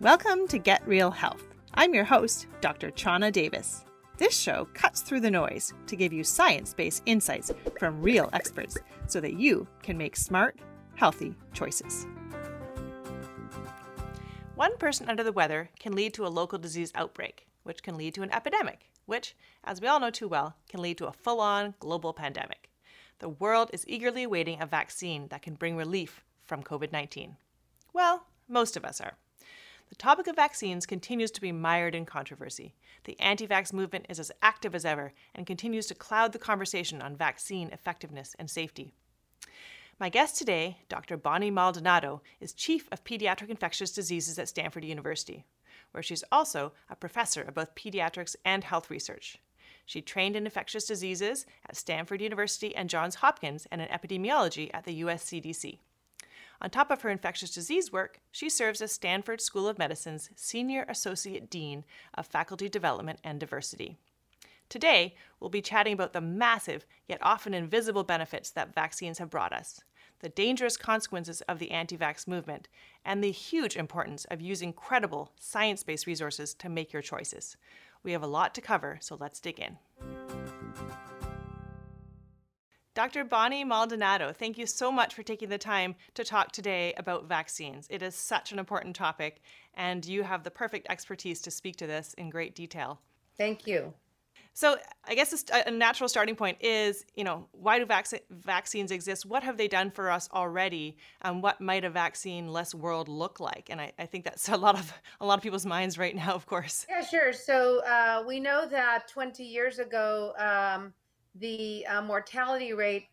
Welcome to Get Real Health. I'm your host, Dr. Chana Davis. This show cuts through the noise to give you science-based insights from real experts so that you can make smart, healthy choices. One person under the weather can lead to a local disease outbreak, which can lead to an epidemic, which, as we all know too well, can lead to a full-on global pandemic. The world is eagerly awaiting a vaccine that can bring relief from COVID-19. Well, most of us are. The topic of vaccines continues to be mired in controversy. The anti-vax movement is as active as ever and continues to cloud the conversation on vaccine effectiveness and safety. My guest today, Dr. Bonnie Maldonado, is Chief of Pediatric Infectious Diseases at Stanford University, where she's also a professor of both pediatrics and health research. She trained in infectious diseases at Stanford University and Johns Hopkins and in epidemiology at the U.S. CDC. On top of her infectious disease work, she serves as Stanford School of Medicine's Senior Associate Dean of Faculty Development and Diversity. Today, we'll be chatting about the massive, yet often invisible benefits that vaccines have brought us, the dangerous consequences of the anti-vax movement, and the huge importance of using credible, science-based resources to make your choices. We have a lot to cover, so let's dig in. Dr. Bonnie Maldonado, thank you so much for taking the time to talk today about vaccines. It is such an important topic, and you have the perfect expertise to speak to this in great detail. Thank you. So I guess a natural starting point is, why do vaccines exist? What have they done for us already? And what might a vaccine-less world look like? And I think that's a lot of people's minds right now, of course. Yeah, sure. So we know that 20 years ago, the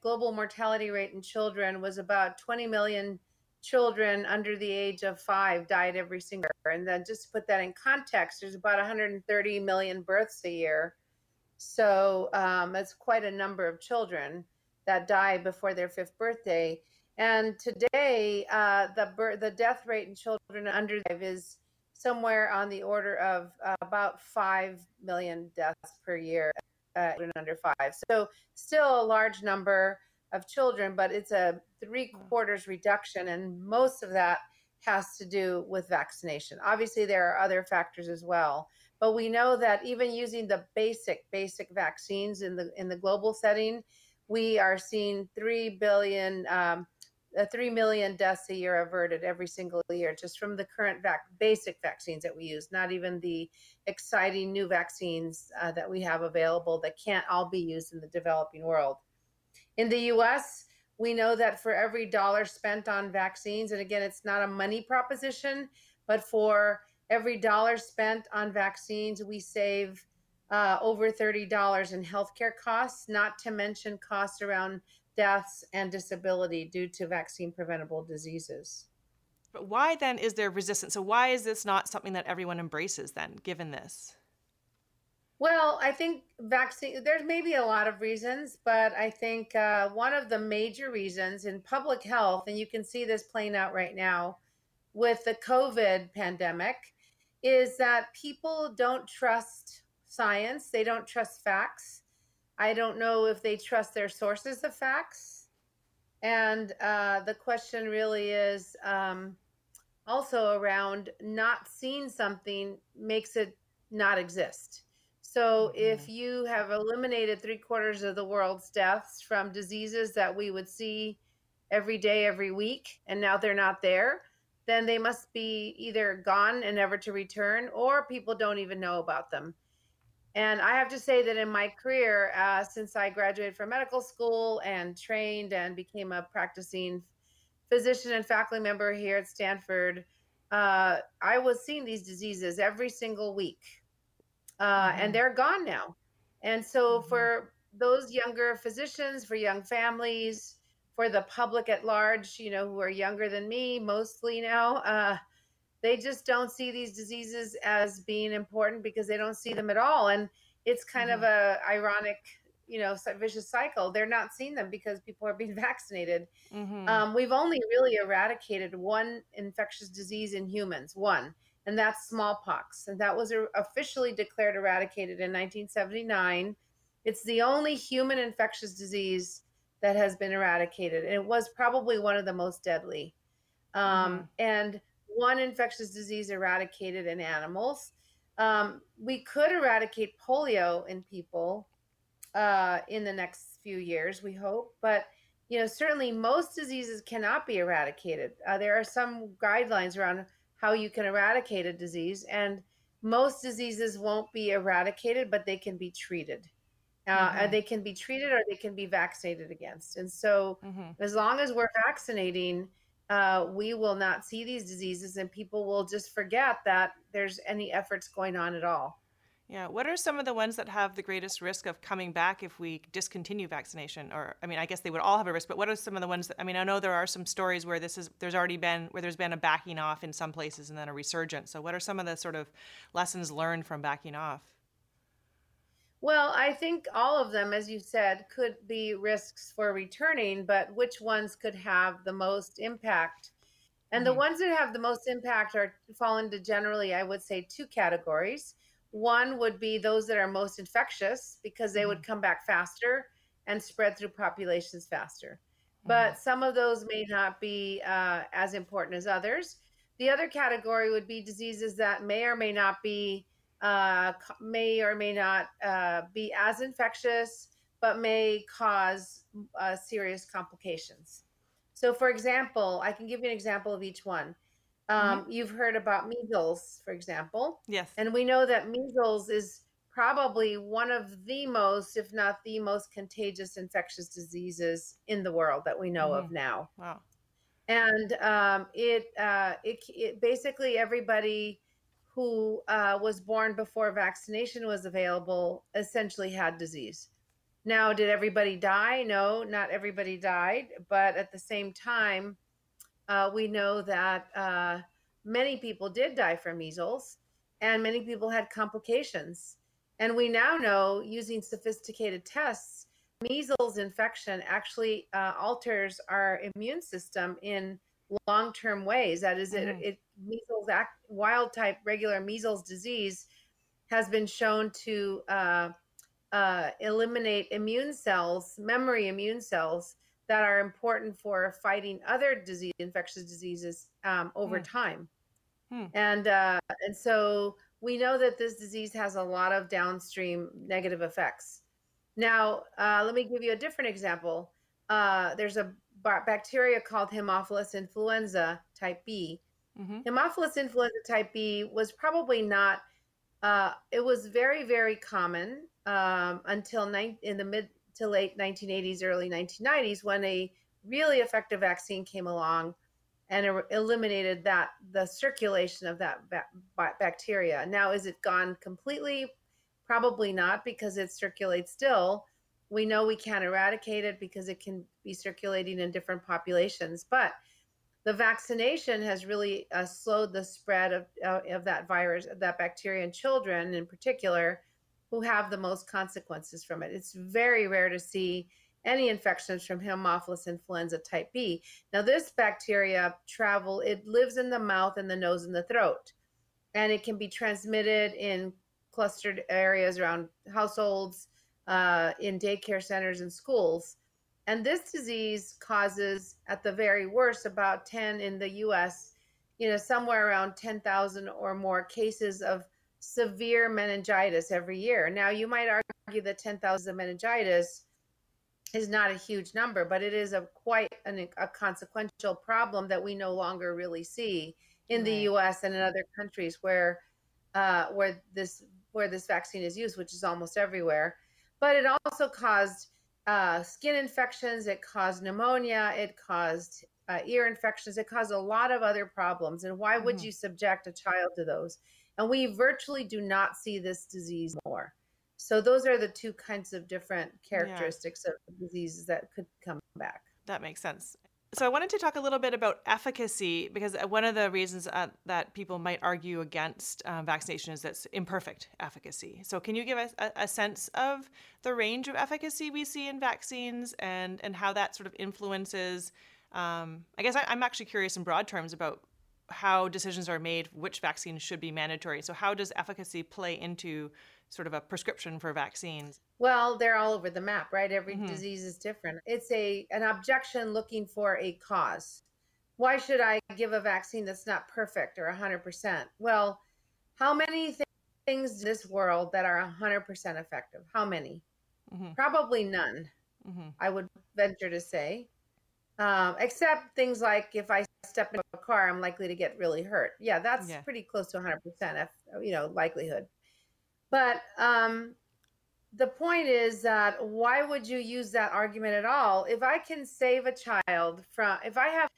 global mortality rate in children was about 20 million children under the age of 5 died every single year. And then just to put that in context, there's about 130 million births a year. So that's quite a number of children that die before their 5th birthday. And today, the death rate in children under 5 is somewhere on the order of about 5 million deaths per year. Under 5. So still a large number of children, but it's a 3/4 reduction. And most of that has to do with vaccination. Obviously, there are other factors as well. But we know that even using the basic vaccines in the global setting, we are seeing 3 million deaths a year averted every single year, just from the current basic vaccines that we use, not even the exciting new vaccines that we have available that can't all be used in the developing world. In the US, we know that for every dollar spent on vaccines, and again, it's not a money proposition, but for every dollar spent on vaccines, we save over $30 in healthcare costs, not to mention costs around deaths and disability due to vaccine-preventable diseases. But why then is there resistance? So why is this not something that everyone embraces then, given this? Well, I think there's maybe a lot of reasons, but I think one of the major reasons in public health, and you can see this playing out right now with the COVID pandemic, is that people don't trust science. They don't trust facts. I don't know if they trust their sources of facts. And the question really is also around not seeing something makes it not exist. So if you have eliminated 3/4 of the world's deaths from diseases that we would see every day, every week, and now they're not there, then they must be either gone and never to return, or people don't even know about them. And I have to say that in my career, since I graduated from medical school and trained and became a practicing physician and faculty member here at Stanford, I was seeing these diseases every single week, and they're gone now. And so for those younger physicians, for young families, for the public at large, who are younger than me mostly now, they just don't see these diseases as being important because they don't see them at all. And it's kind of a ironic, vicious cycle. They're not seeing them because people are being vaccinated. We've only really eradicated one infectious disease in humans, and that's smallpox. And that was officially declared eradicated in 1979. It's the only human infectious disease that has been eradicated. And it was probably one of the most deadly. And one infectious disease eradicated in animals. We could eradicate polio in people in the next few years, we hope. But, you know, certainly most diseases cannot be eradicated. There are some guidelines around how you can eradicate a disease, and most diseases won't be eradicated, but they can be treated. They can be treated or they can be vaccinated against. And so as long as we're vaccinating, we will not see these diseases, and people will just forget that there's any efforts going on at all. Yeah. What are some of the ones that have the greatest risk of coming back if we discontinue vaccination? Or, I mean, I guess they would all have a risk, but what are some of the ones that, I mean, I know there are some stories where there's been a backing off in some places and then a resurgence. So what are some of the sort of lessons learned from backing off? Well, I think all of them, as you said, could be risks for returning, but which ones could have the most impact? And the ones that have the most impact fall into generally, I would say, two categories. One would be those that are most infectious, because they would come back faster and spread through populations faster. But some of those may not be as important as others. The other category would be diseases that may or may not be as infectious, but may cause serious complications. So, for example, I can give you an example of each one. You've heard about measles, for example. Yes. And we know that measles is probably one of the most, if not the most contagious infectious diseases in the world that we know of now. Wow. And it basically everybody who was born before vaccination was available essentially had disease. Now, did everybody die? No, not everybody died. But at the same time, we know that many people did die from measles, and many people had complications. And we now know, using sophisticated tests, measles infection actually alters our immune system in long-term ways. That is, wild-type regular measles disease has been shown to eliminate memory immune cells, that are important for fighting other infectious diseases over time. And so we know that this disease has a lot of downstream negative effects. Now, let me give you a different example. There's a bacteria called Haemophilus influenzae type B. Haemophilus influenzae type B was probably not, it was very, very common until late 1980s, early 1990s, when a really effective vaccine came along and eliminated the circulation of that bacteria. Now, is it gone completely? Probably not, because it circulates still. We know we can't eradicate it because it can be circulating in different populations, but the vaccination has really slowed the spread of that virus, that bacteria in children in particular, who have the most consequences from it. It's very rare to see any infections from Haemophilus influenzae type B. Now, this bacteria it lives in the mouth and the nose and the throat, and it can be transmitted in clustered areas around households, in daycare centers and schools. And this disease causes, at the very worst, about 10 in the US, somewhere around 10,000 or more cases of severe meningitis every year. Now, you might argue that 10,000 of meningitis is not a huge number, but it is quite a consequential problem that we no longer really see in the U.S. and in other countries where this vaccine is used, which is almost everywhere. But it also caused skin infections. It caused pneumonia. It caused ear infections. It caused a lot of other problems. And why would you subject a child to those? And we virtually do not see this disease more. So those are the two kinds of different characteristics of diseases that could come back. That makes sense. So I wanted to talk a little bit about efficacy, because one of the reasons that people might argue against vaccination is that's imperfect efficacy. So can you give us a sense of the range of efficacy we see in vaccines and how that sort of influences, I guess I'm actually curious in broad terms about how decisions are made, which vaccines should be mandatory. So how does efficacy play into sort of a prescription for vaccines? Well, they're all over the map, right? Every disease is different. It's an objection looking for a cause. Why should I give a vaccine that's not perfect or 100%. Well, how many things in this world that are 100% effective? How many? Mm-hmm. Probably none, mm-hmm. I would venture to say, except things like if I step into a car, I'm likely to get really hurt. Yeah, that's pretty close to 100%, likelihood. But the point is that why would you use that argument at all? If I can save a child from, if I have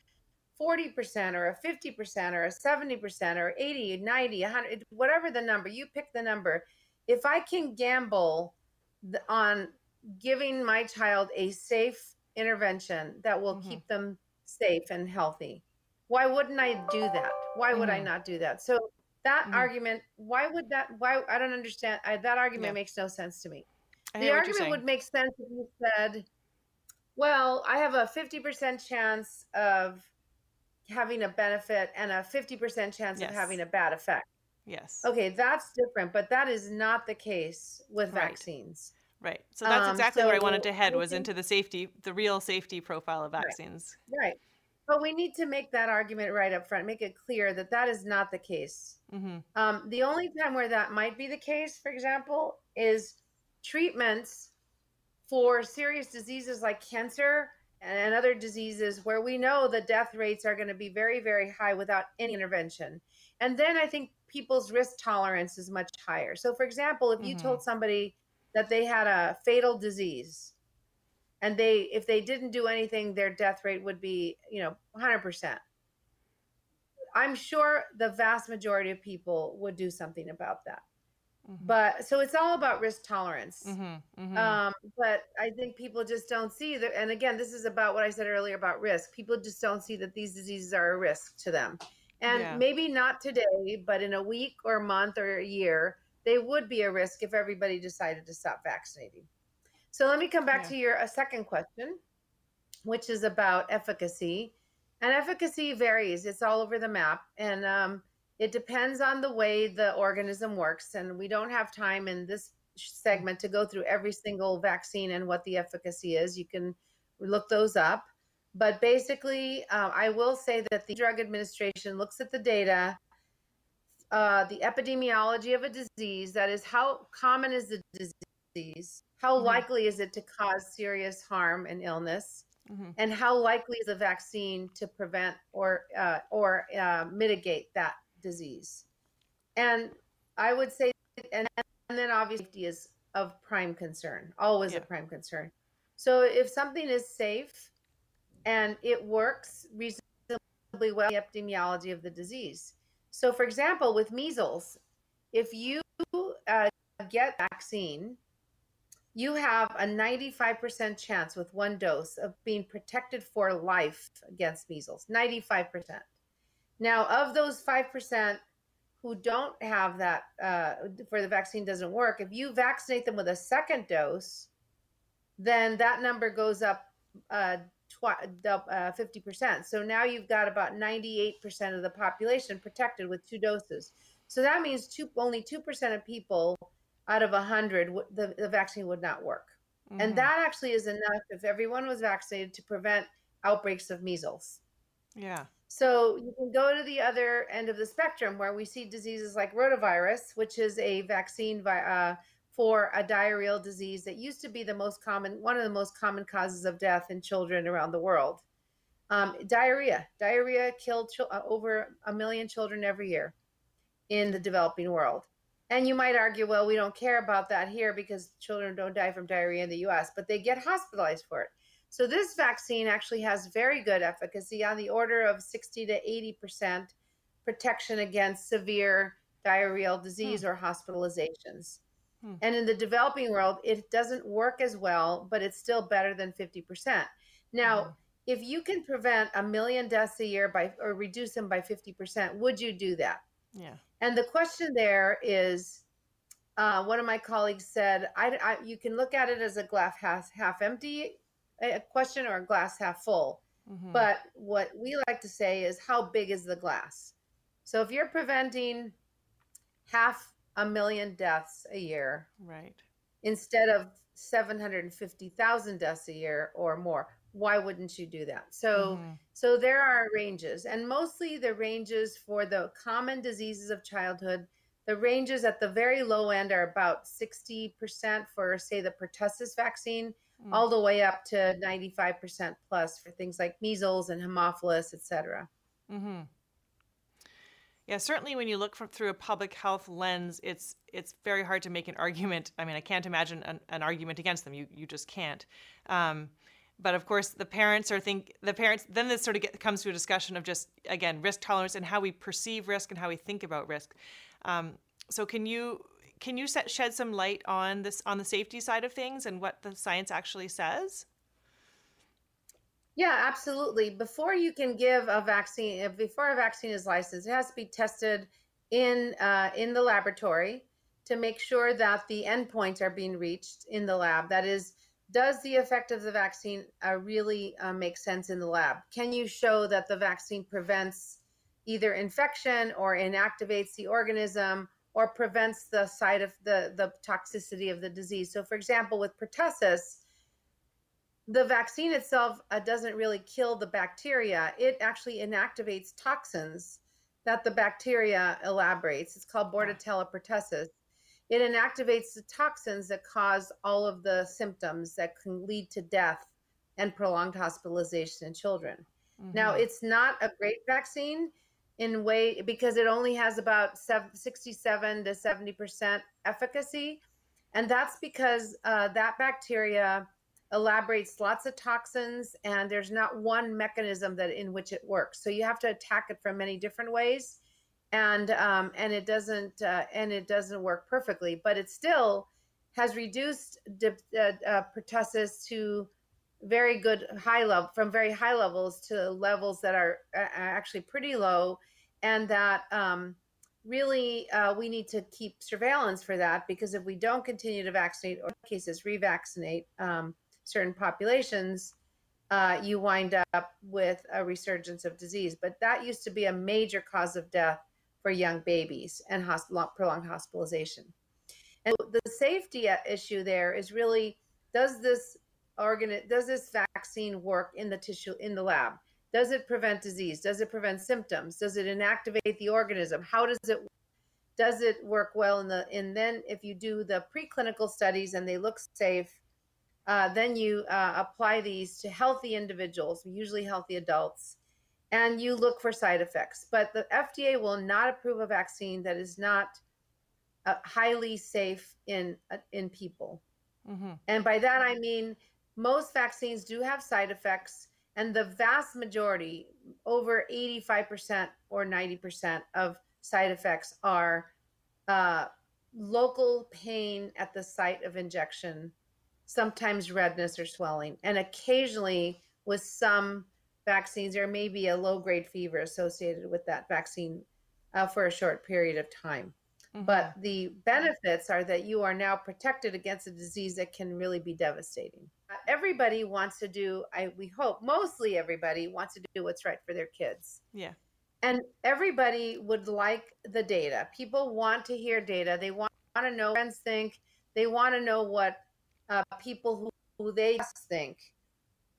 40% or a 50% or a 70% or 80, 90, 100, whatever the number, you pick the number. If I can gamble on giving my child a safe intervention that will mm-hmm. keep them safe and healthy, why wouldn't I do that? Why would mm-hmm. I not do that? So that mm-hmm. argument, why I don't understand. That argument makes no sense to me. The argument would make sense if you said, well, I have a 50% chance of having a benefit and a 50% chance of having a bad effect. Yes. Okay, that's different, but that is not the case with vaccines. Right. So that's exactly where I wanted to head, was into the safety, the real safety profile of vaccines. Right. But we need to make that argument right up front, make it clear that that is not the case. Mm-hmm. The only time where that might be the case, for example, is treatments for serious diseases like cancer and other diseases where we know the death rates are going to be very, very high without any intervention. And then I think people's risk tolerance is much higher. So, for example, if you mm-hmm. told somebody that they had a fatal disease, and if they didn't do anything, their death rate would be, 100%. I'm sure the vast majority of people would do something about that. Mm-hmm. But so it's all about risk tolerance. Mm-hmm. Mm-hmm. But I think people just don't see that. And again, this is about what I said earlier about risk. People just don't see that these diseases are a risk to them. And maybe not today, but in a week or a month or a year, they would be a risk if everybody decided to stop vaccinating. So let me come back to your second question, which is about efficacy. And efficacy varies. It's all over the map. And it depends on the way the organism works. And we don't have time in this segment to go through every single vaccine and what the efficacy is. You can look those up. But basically, I will say that the Drug Administration looks at the data, the epidemiology of a disease, that is, how common is the disease, how mm-hmm. likely is it to cause serious harm and illness, mm-hmm. and how likely is a vaccine to prevent or mitigate that disease. And I would say, and then obviously safety is of prime concern, always a prime concern. So if something is safe and it works reasonably well, the epidemiology of the disease. So for example, with measles, if you get a vaccine, you have a 95% chance with one dose of being protected for life against measles, 95%. Now, of those 5% who don't have that, where the vaccine doesn't work, if you vaccinate them with a second dose, then that number goes up 50%. So now you've got about 98% of the population protected with two doses. So that means only 2% of people out of 100, the vaccine would not work. Mm-hmm. And that actually is enough if everyone was vaccinated to prevent outbreaks of measles. Yeah. So you can go to the other end of the spectrum where we see diseases like rotavirus, which is a vaccine for a diarrheal disease that used to be the most common, one of the most common causes of death in children around the world. Diarrhea killed over 1 million children every year in the developing world. And you might argue, well, we don't care about that here because children don't die from diarrhea in the US, but they get hospitalized for it. So this vaccine actually has very good efficacy on the order of 60 to 80% protection against severe diarrheal disease or hospitalizations. Hmm. And in the developing world, it doesn't work as well, but it's still better than 50%. Now, if you can prevent 1 million deaths a year or reduce them by 50%, would you do that? Yeah. And the question there is, one of my colleagues said, you can look at it as a glass half empty question or a glass half full. Mm-hmm. But what we like to say is, how big is the glass? So if you're preventing half a million deaths a year, right, instead of 750,000 deaths a year or more, why wouldn't you do that? So, so there are ranges, and mostly the ranges for the common diseases of childhood, the ranges at the very low end are about 60% for, say, the pertussis vaccine, all the way up to 95% plus for things like measles and Haemophilus, et cetera. Yeah, certainly when you look from through a public health lens, it's very hard to make an argument. I mean, I can't imagine an argument against them. You just can't. But of course, the parents then this sort of comes to a discussion of just, again, risk tolerance and how we perceive risk and how we think about risk. So can you shed some light on this, on the safety side of things and what the science actually says? Yeah, absolutely. Before you can give a vaccine, before a vaccine is licensed, it has to be tested in the laboratory to make sure that the endpoints are being reached in the lab. That is, does the effect of the vaccine really make sense in the lab? Can you show that the vaccine prevents either infection or inactivates the organism or prevents the side of the toxicity of the disease? So, for example, with pertussis, the vaccine itself doesn't really kill the bacteria. It actually inactivates toxins that the bacteria elaborates. It's called Bordetella pertussis. It inactivates the toxins that cause all of the symptoms that can lead to death and prolonged hospitalization in children. Now, it's not a great vaccine in way because it only has about 67 to 70% efficacy. And that's because that bacteria elaborates lots of toxins, and there's not one mechanism that in which it works. So you have to attack it from many different ways, and it doesn't work perfectly. But it still has reduced pertussis to very good high level, from very high levels to levels that are actually pretty low, and that really we need to keep surveillance for that, because if we don't continue to vaccinate or in cases revaccinate certain populations, you wind up with a resurgence of disease. But that used to be a major cause of death for young babies and prolonged hospitalization. And the safety issue there is really, does this vaccine work in the tissue in the lab? Does it prevent disease? Does it prevent symptoms? Does it inactivate the organism? How does it work? Does it work well in the, and then if you do the preclinical studies and they look safe, then you apply these to healthy individuals, usually healthy adults, and you look for side effects. But the FDA will not approve a vaccine that is not highly safe in people. And by that, I mean, most vaccines do have side effects, and the vast majority, over 85% or 90% of side effects are local pain at the site of injection, sometimes redness or swelling, and occasionally with some vaccines, there may be a low-grade fever associated with that vaccine for a short period of time. But the benefits are that you are now protected against a disease that can really be devastating. Everybody wants to do, we hope, mostly everybody wants to do what's right for their kids. Yeah. And everybody would like the data. People want to hear data. They want to know what friends think. They want to know what people who they think.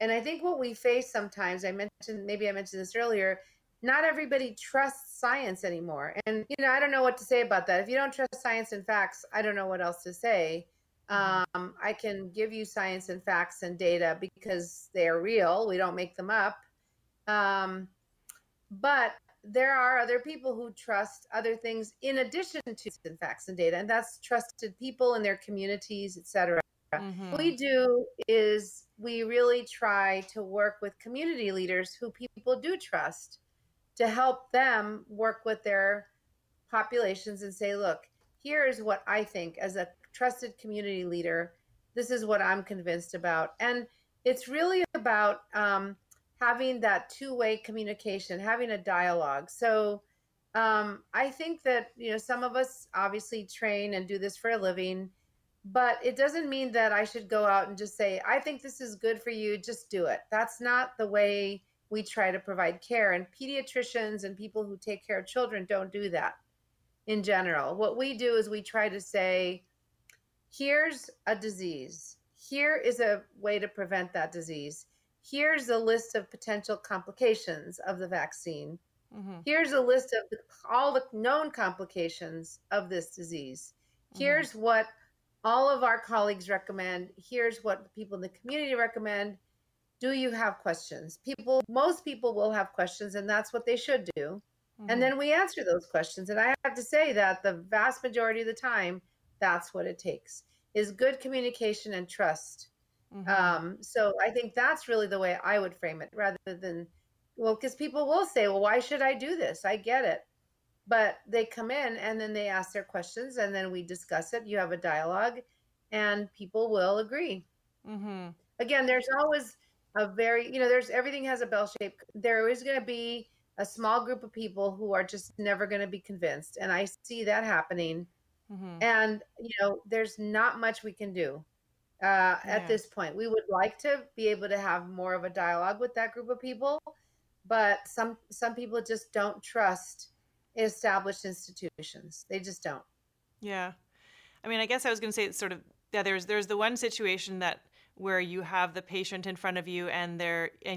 And I think what we face sometimes, I mentioned this earlier, not everybody trusts science anymore. And, I don't know what to say about that. If you don't trust science and facts, I don't know what else to say. I can give you science and facts and data because they are real. We don't make them up. But there are other people who trust other things in addition to facts and data, and that's trusted people in their communities, et cetera. What we do is we really try to work with community leaders who people do trust to help them work with their populations and say, look, here is what I think as a trusted community leader. This is what I'm convinced about. And it's really about having that two-way communication, having a dialogue. So I think that, some of us obviously train and do this for a living, but it doesn't mean that I should go out and just say, I think this is good for you, just do it. That's not the way we try to provide care. And pediatricians and people who take care of children don't do that in general. What we do is we try to say, here's a disease. Here is a way to prevent that disease. here's a list of potential complications of the vaccine. Mm-hmm. Here's a list of all the known complications of this disease. Here's mm-hmm. what all of our colleagues recommend. Here's what the people in the community recommend. Do you have questions? Most people will have questions, and that's what they should do. Mm-hmm. And then we answer those questions. And I have to say that the vast majority of the time, that's what it takes, is good communication and trust. Mm-hmm. So I think that's really the way I would frame it, rather than, well, because people will say, well, why should I do this? I get it. But they come in and then they ask their questions and then we discuss it. You have a dialogue and people will agree. Mm-hmm. Again, there's always a very, there's everything has a bell shape. There is going to be a small group of people who are just never going to be convinced. And I see that happening. Mm-hmm. And, there's not much we can do at this point. We would like to be able to have more of a dialogue with that group of people. But some people just don't trust established institutions. They just don't. Yeah. I mean, I guess I was going to say it's sort of, there's the one situation that where you have the patient in front of you and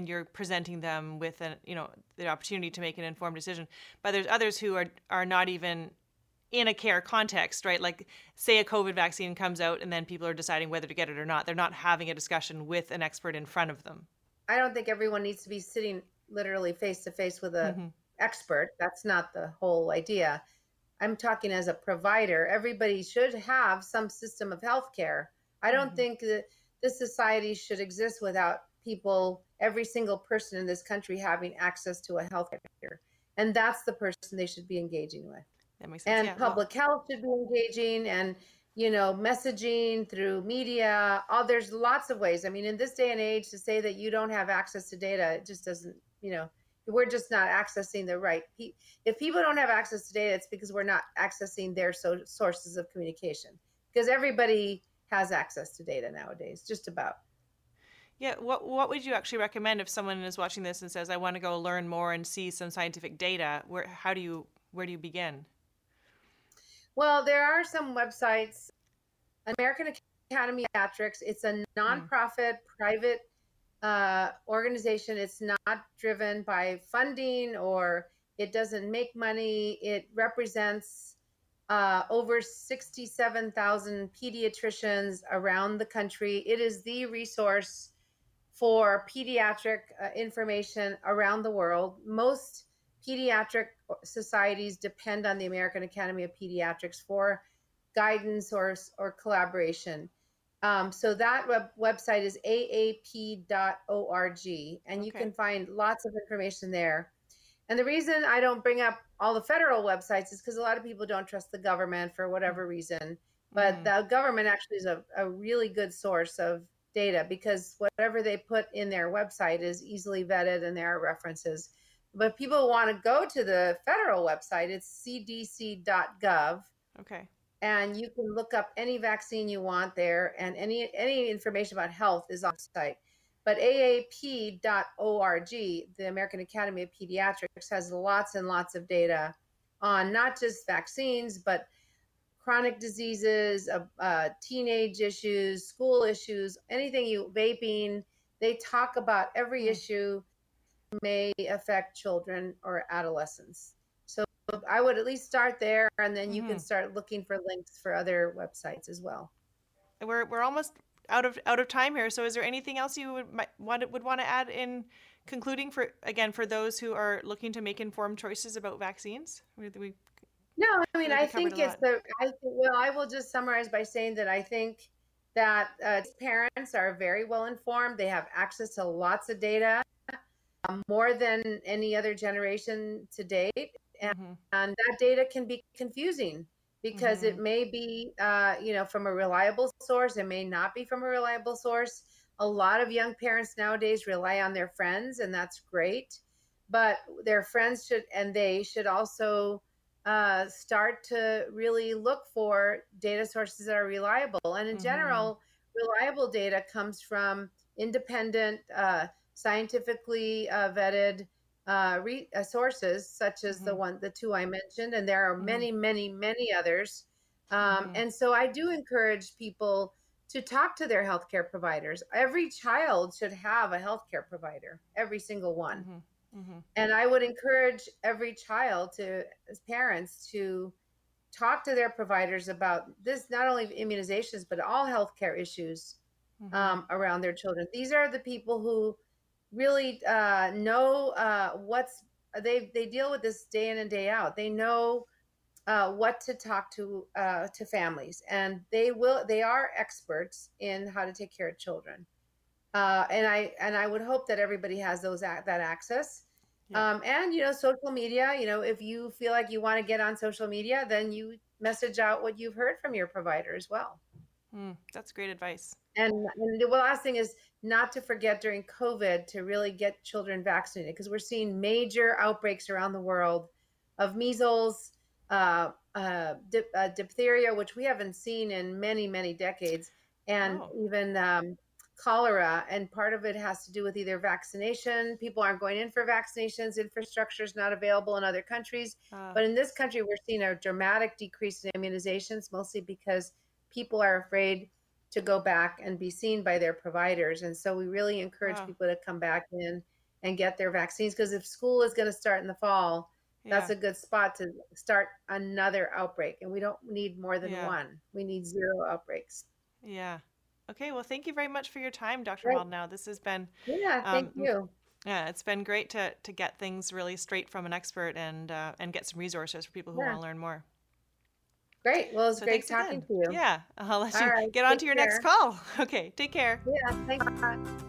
you're presenting them with the opportunity to make an informed decision. But there's others who are not even in a care context, right? Like say a COVID vaccine comes out and then people are deciding whether to get it or not. They're not having a discussion with an expert in front of them. I don't think everyone needs to be sitting literally face to face with a mm-hmm. expert. That's not the whole idea. I'm talking as a provider. Everybody should have some system of healthcare. I don't mm-hmm. think that this society should exist without people, every single person in this country having access to a healthcare provider. And that's the person they should be engaging with. That makes sense. And public health should be engaging and, messaging through media. Oh, there's lots of ways. I mean, in this day and age, to say that you don't have access to data, it just doesn't, we're just not accessing the right. If people don't have access to data, it's because we're not accessing their sources of communication, because everybody has access to data nowadays, just about. Yeah. What would you actually recommend if someone is watching this and says, I want to go learn more and see some scientific data? Where do you begin? Well, there are some websites. American Academy of Pediatrics. It's a nonprofit, private organization. It's not driven by funding, or it doesn't make money. It represents over 67,000 pediatricians around the country. It is the resource for pediatric information around the world. Most pediatric societies depend on the American Academy of Pediatrics for guidance or collaboration. So that website is aap.org, and you can find lots of information there. And the reason I don't bring up all the federal websites is because a lot of people don't trust the government for whatever reason. But the government actually is a really good source of data, because whatever they put in their website is easily vetted and there are references. But people want to go to the federal website. It's cdc.gov. Okay. And you can look up any vaccine you want there, and any information about health is on the site. But aap.org, the American Academy of Pediatrics, has lots and lots of data on not just vaccines, but chronic diseases, teenage issues, school issues, anything vaping. They talk about every issue may affect children or adolescents. So I would at least start there, and then you can start looking for links for other websites as well. We're almost out of time here. So is there anything else you would want to add in concluding for those who are looking to make informed choices about vaccines? I will just summarize by saying that I think that parents are very well informed. They have access to lots of data, more than any other generation to date. And that data can be confusing, because it may be, from a reliable source. It may not be from a reliable source. A lot of young parents nowadays rely on their friends, and that's great. But their friends should also start to really look for data sources that are reliable. And in general, reliable data comes from independent, scientifically vetted sources, such as the two I mentioned, and there are many, many, many others. And so I do encourage people to talk to their healthcare providers. Every child should have a healthcare provider, every single one. Mm-hmm. Mm-hmm. And I would encourage every child to, as parents, to talk to their providers about this, not only immunizations, but all healthcare issues around their children. These are the people who really know what's, they deal with this day in and day out. They know what to talk to families, and they are experts in how to take care of children, and I would hope that everybody has that access. Yeah. And social media. If you feel like you want to get on social media, then you message out what you've heard from your provider as well. That's great advice. And the last thing is not to forget during COVID to really get children vaccinated, because we're seeing major outbreaks around the world of measles. Diphtheria, which we haven't seen in many, many decades, and even cholera. And part of it has to do with either vaccination. People aren't going in for vaccinations. Infrastructure is not available in other countries. But in this country, we're seeing a dramatic decrease in immunizations, mostly because people are afraid to go back and be seen by their providers. And so we really encourage people to come back in and get their vaccines, because if school is going to start in the fall, that's a good spot to start another outbreak. And we don't need more than one. We need zero outbreaks. Yeah. Okay. Well, thank you very much for your time, Dr. Maldonado. This has been... thank you. Yeah, it's been great to get things really straight from an expert and get some resources for people who want to learn more. Great. Well, it's great talking to you. Yeah. I'll let you get on to your next call. Okay. Take care. Yeah. Thanks.